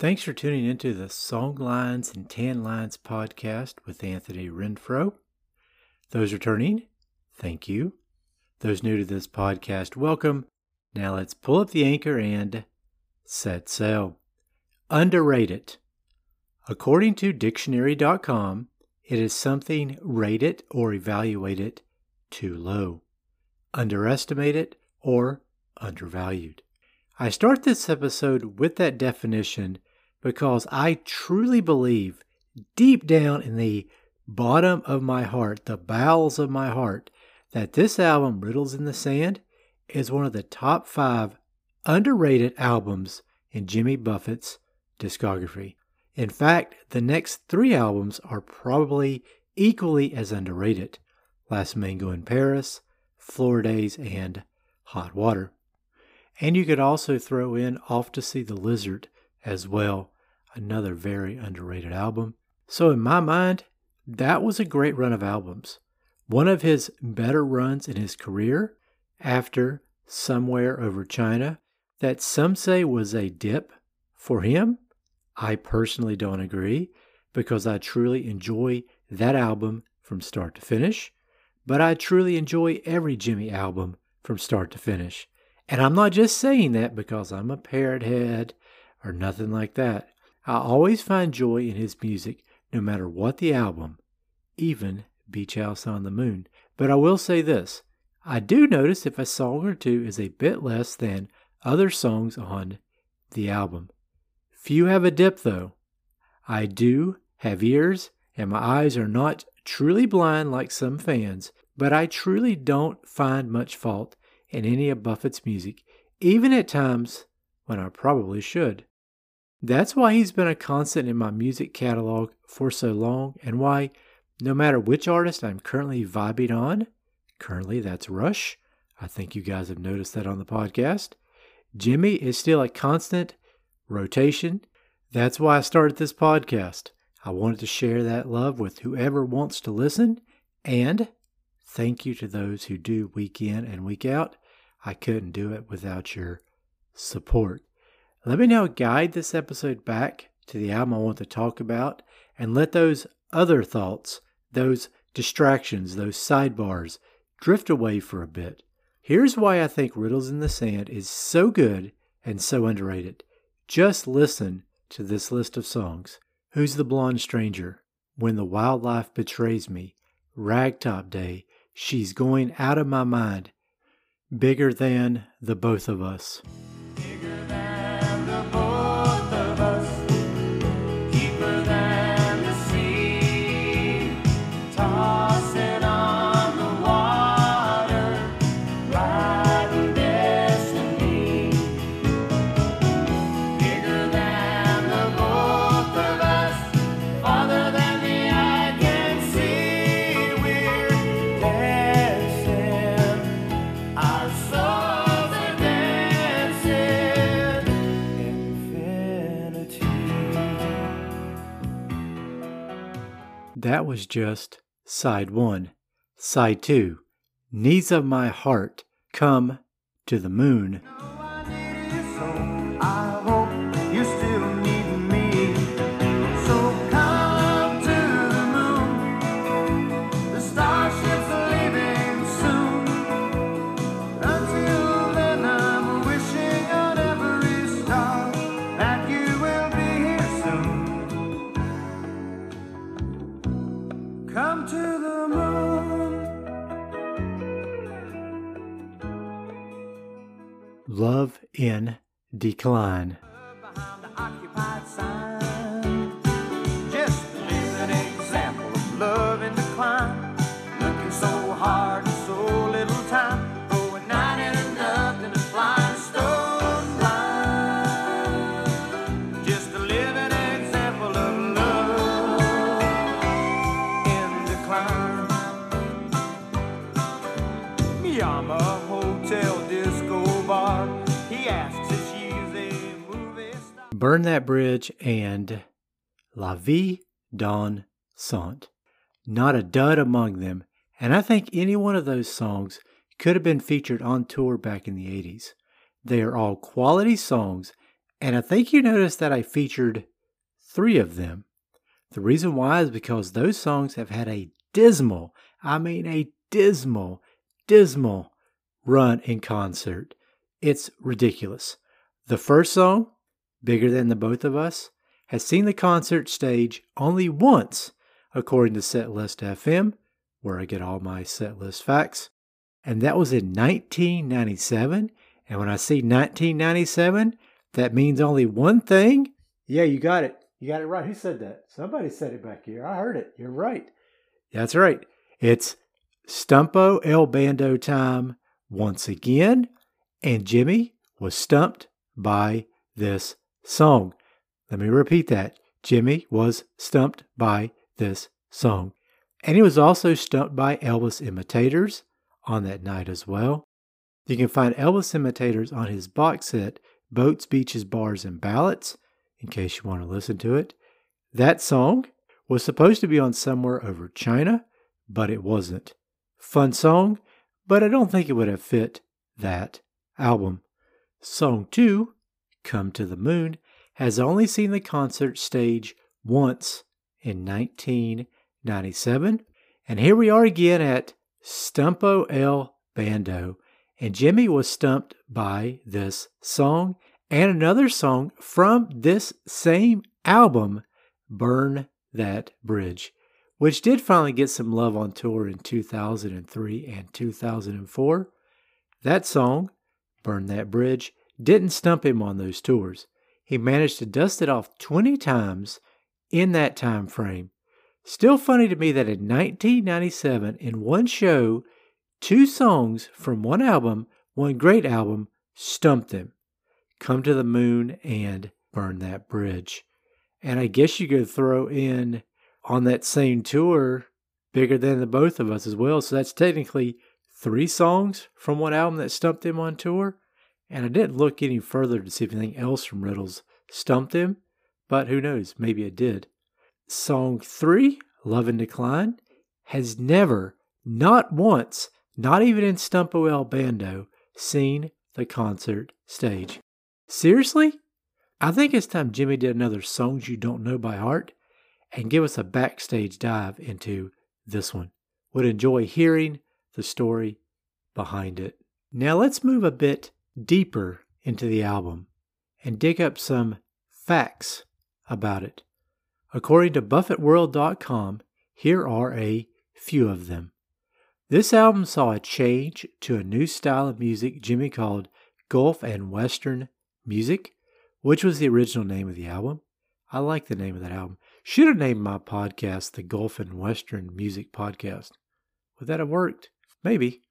Thanks for tuning into the Song Lines and Tan Lines podcast with Anthony Renfro. Those returning, thank you. Those new to this podcast, welcome. Now let's pull up the anchor and set sail. Underrated. According to dictionary.com, it is something rated or evaluated too low, underestimated, or undervalued. I start this episode with that definition because I truly believe deep down in the bottom of my heart, the bowels of my heart, that this album, Riddles in the Sand, is one of the top 5 underrated albums in Jimmy Buffett's discography. In fact, the next 3 albums are probably equally as underrated: Last Mango in Paris, Floridays, and Hot Water. And you could also throw in Off to See the Lizard as well, another very underrated album. So in my mind, that was a great run of albums. One of his better runs in his career, after Somewhere Over China, that some say was a dip for him. I personally don't agree, because I truly enjoy that album from start to finish, but I truly enjoy every Jimmy album from start to finish. And I'm not just saying that because I'm a parrot head or nothing like that. I always find joy in his music, no matter what the album, even Beach House on the Moon. But I will say this, I do notice if a song or two is a bit less than other songs on the album. Few have a dip though. I do have ears, and my eyes are not truly blind like some fans, but I truly don't find much fault in any of Buffett's music, even at times when I probably should. That's why he's been a constant in my music catalog for so long, and why, no matter which artist I'm currently vibing on, currently that's Rush, I think you guys have noticed that on the podcast, Jimmy is still a constant rotation. That's why I started this podcast. I wanted to share that love with whoever wants to listen, and thank you to those who do week in and week out. I couldn't do it without your support. Let me now guide this episode back to the album I want to talk about, and let those other thoughts, those distractions, those sidebars drift away for a bit. Here's why I think Riddles in the Sand is so good and so underrated. Just listen to this list of songs: Who's the Blonde Stranger, When the Wildlife Betrays Me, Ragtop Day, She's Going Out of My Mind, Bigger Than the Both of Us. Bigger than the both of us, deeper than the sea, tossing on the water, riding destiny. Bigger than the both of us, farther than the eye can see, we're dancing, our souls are dancing, infinity. That was just side 1. Side 2, Knees of My Heart, Come to the Moon. Love in Decline. Behind the occupied sign, just an example of love in decline. Looking so hard and so little time, going 9 and nothing to fly, stone blind. Just a living example of love in decline. Yama. Burn That Bridge and La Vie Dansante. Not a dud among them, and I think any one of those songs could have been featured on tour back in the 80s. They are all quality songs, And I think you noticed that I featured three of them. The reason why is because those songs have had a dismal, I mean a dismal, dismal run in concert. It's ridiculous. The first song, Bigger Than the Both of Us, has seen the concert stage only once, according to Setlist FM, where I get all my setlist facts. And that was in 1997. And when I see 1997, that means only one thing. Yeah, you got it. You got it right. Who said that? Somebody said it back here. I heard it. You're right. That's right. It's Stumpo El Bando time once again. And Jimmy was stumped by this song. Let me repeat that. Jimmy was stumped by this song. And he was also stumped by Elvis Imitators on that night as well. You can find Elvis Imitators on his box set, Boats, Beaches, Bars, and Ballads, in case you want to listen to it. That song was supposed to be on Somewhere Over China, but it wasn't. Fun song, but I don't think it would have fit that album. Song 2, Come to the Moon, has only seen the concert stage once in 1997. And here we are again at Stumpo El Bando. And Jimmy was stumped by this song and another song from this same album, Burn That Bridge, which did finally get some love on tour in 2003 and 2004. That song, Burn That Bridge, didn't stump him on those tours. He managed to dust it off 20 times in that time frame. Still funny to me that in 1997, in one show, two songs from one album, one great album, stumped him. Come to the Moon and Burn That Bridge. And I guess you could throw in, on that same tour, Bigger Than the Both of Us as well. So that's technically three songs from one album that stumped him on tour. And I didn't look any further to see if anything else from Riddles stumped him. But who knows, maybe it did. Song 3, Love and Decline, has never, not once, not even in Stumpo El Bando, seen the concert stage. Seriously? I think it's time Jimmy did another Songs You Don't Know By Heart and give us a backstage dive into this one. Would enjoy hearing the story behind it. Now let's move a bit deeper into the album and dig up some facts about it. According to BuffettWorld.com, here are a few of them. This album saw a change to a new style of music Jimmy called Gulf and Western Music, which was the original name of the album. I like the name of that album. Should have named my podcast the Gulf and Western Music Podcast. Would that have worked? Maybe.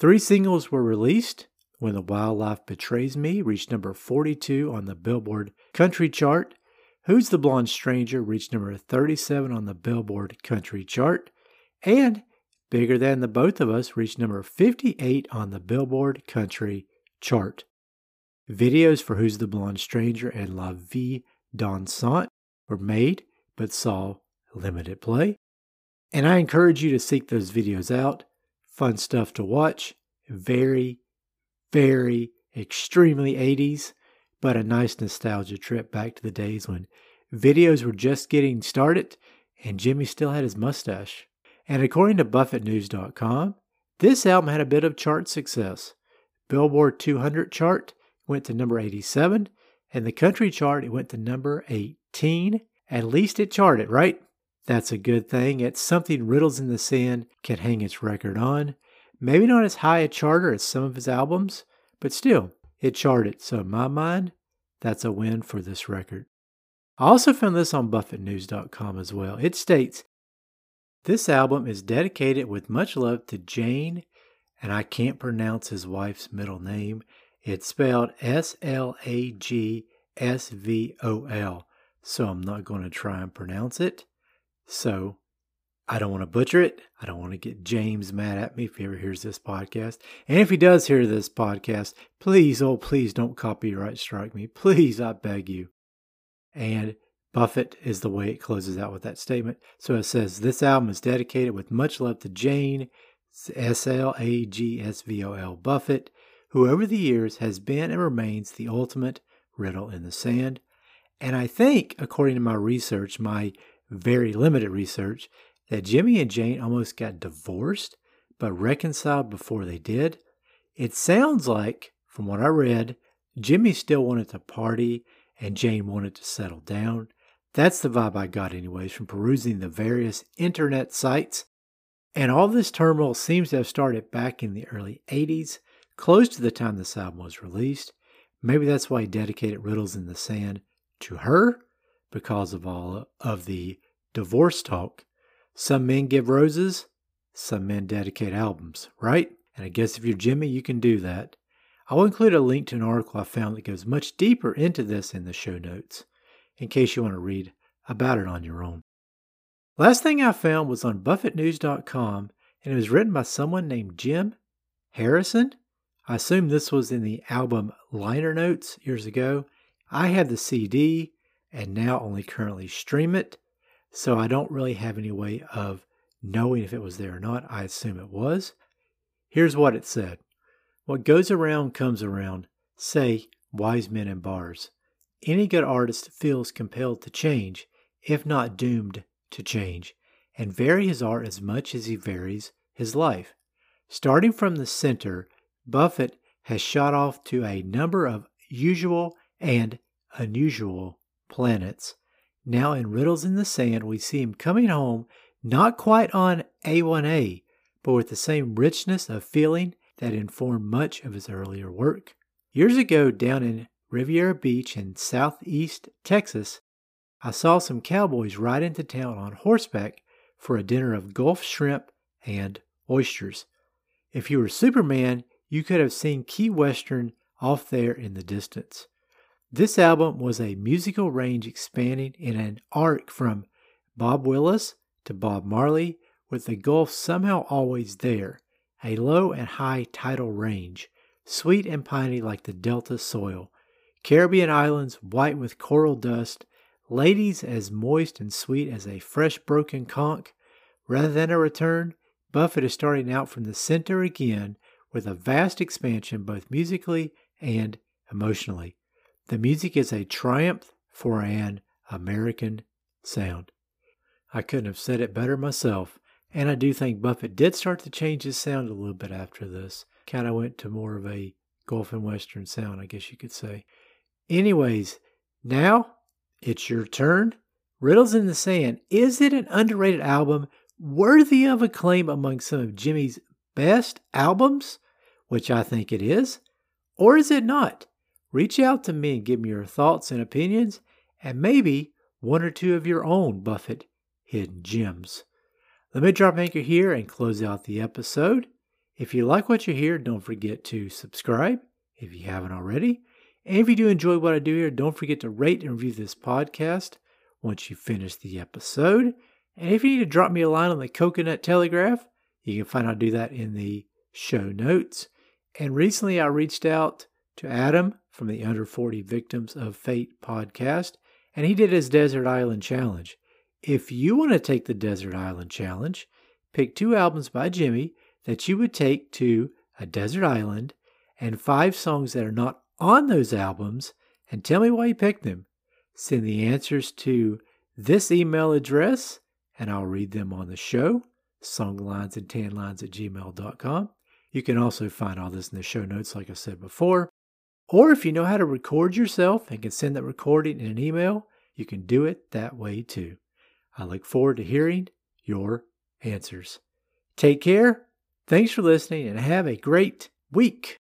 3 singles were released. When the Wildlife Betrays Me reached number 42 on the Billboard Country Chart. Who's the Blonde Stranger reached number 37 on the Billboard Country Chart. And Bigger Than the Both of Us reached number 58 on the Billboard Country Chart. Videos for Who's the Blonde Stranger and La Vie Dansante were made, but saw limited play. And I encourage you to seek those videos out. Fun stuff to watch. Very, very, extremely 80s, but a nice nostalgia trip back to the days when videos were just getting started and Jimmy still had his mustache. And according to BuffettNews.com, this album had a bit of chart success. Billboard 200 chart went to number 87, and the country chart it went to number 18. At least it charted, right? That's a good thing. It's something Riddles in the Sand can hang its record on. Maybe not as high a charter as some of his albums, but still, it charted. So in my mind, that's a win for this record. I also found this on BuffettNews.com as well. It states, this album is dedicated with much love to Jane, and I can't pronounce his wife's middle name. It's spelled Slagsvol, so I'm not going to try and pronounce it. So I don't want to butcher it. I don't want to get James mad at me if he ever hears this podcast. And if he does hear this podcast, please, oh, please don't copyright strike me. Please, I beg you. And Buffett is the way it closes out with that statement. So it says, this album is dedicated with much love to Jane, Slagsvol Buffett, who over the years has been and remains the ultimate Riddle in the Sand. And I think, according to my research, my very limited research, that Jimmy and Jane almost got divorced, but reconciled before they did. It sounds like, from what I read, Jimmy still wanted to party and Jane wanted to settle down. That's the vibe I got anyways from perusing the various internet sites. And all this turmoil seems to have started back in the early 80s, close to the time this album was released. Maybe that's why he dedicated Riddles in the Sand to her, because of all of the divorce talk. Some men give roses, some men dedicate albums, right? And I guess if you're Jimmy, you can do that. I'll include a link to an article I found that goes much deeper into this in the show notes, in case you want to read about it on your own. Last thing I found was on BuffettNews.com, and it was written by someone named Jim Harrison. I assume this was in the album liner notes years ago. I have the CD and now only currently stream it, so I don't really have any way of knowing if it was there or not. I assume it was. Here's what it said. What goes around comes around, say wise men in bars. Any good artist feels compelled to change, if not doomed to change, and vary his art as much as he varies his life. Starting from the center, Buffett has shot off to a number of usual and unusual planets. Now in Riddles in the Sand, we see him coming home, not quite on A1A, but with the same richness of feeling that informed much of his earlier work. Years ago, down in Riviera Beach in southeast Texas, I saw some cowboys ride into town on horseback for a dinner of Gulf shrimp and oysters. If you were Superman, you could have seen Key Western off there in the distance. This album was a musical range expanding in an arc from Bob Willis to Bob Marley, with the Gulf somehow always there, a low and high tidal range, sweet and piney like the Delta soil, Caribbean islands white with coral dust, ladies as moist and sweet as a fresh broken conch. Rather than a return, Buffett is starting out from the center again with a vast expansion both musically and emotionally. The music is a triumph for an American sound. I couldn't have said it better myself. And I do think Buffett did start to change his sound a little bit after this. Kind of went to more of a Gulf and Western sound, I guess you could say. Anyways, now it's your turn. Riddles in the Sand. Is it an underrated album worthy of acclaim among some of Jimmy's best albums? Which I think it is. Or is it not? Reach out to me and give me your thoughts and opinions, and maybe one or two of your own Buffett hidden gems. Let me drop anchor here and close out the episode. If you like what you hear, don't forget to subscribe if you haven't already. And if you do enjoy what I do here, don't forget to rate and review this podcast once you finish the episode. And if you need to drop me a line on the Coconut Telegraph, you can find out how to do that in the show notes. And recently I reached out to Adam from the Under 40 Victims of Fate podcast, and he did his Desert Island Challenge. If you want to take the Desert Island Challenge, pick 2 albums by Jimmy that you would take to a desert island and 5 songs that are not on those albums, and tell me why you picked them. Send the answers to this email address, and I'll read them on the show, songlinesandtanlines@gmail.com. You can also find all this in the show notes, like I said before. Or if you know how to record yourself and can send that recording in an email, you can do it that way too. I look forward to hearing your answers. Take care, thanks for listening, and have a great week.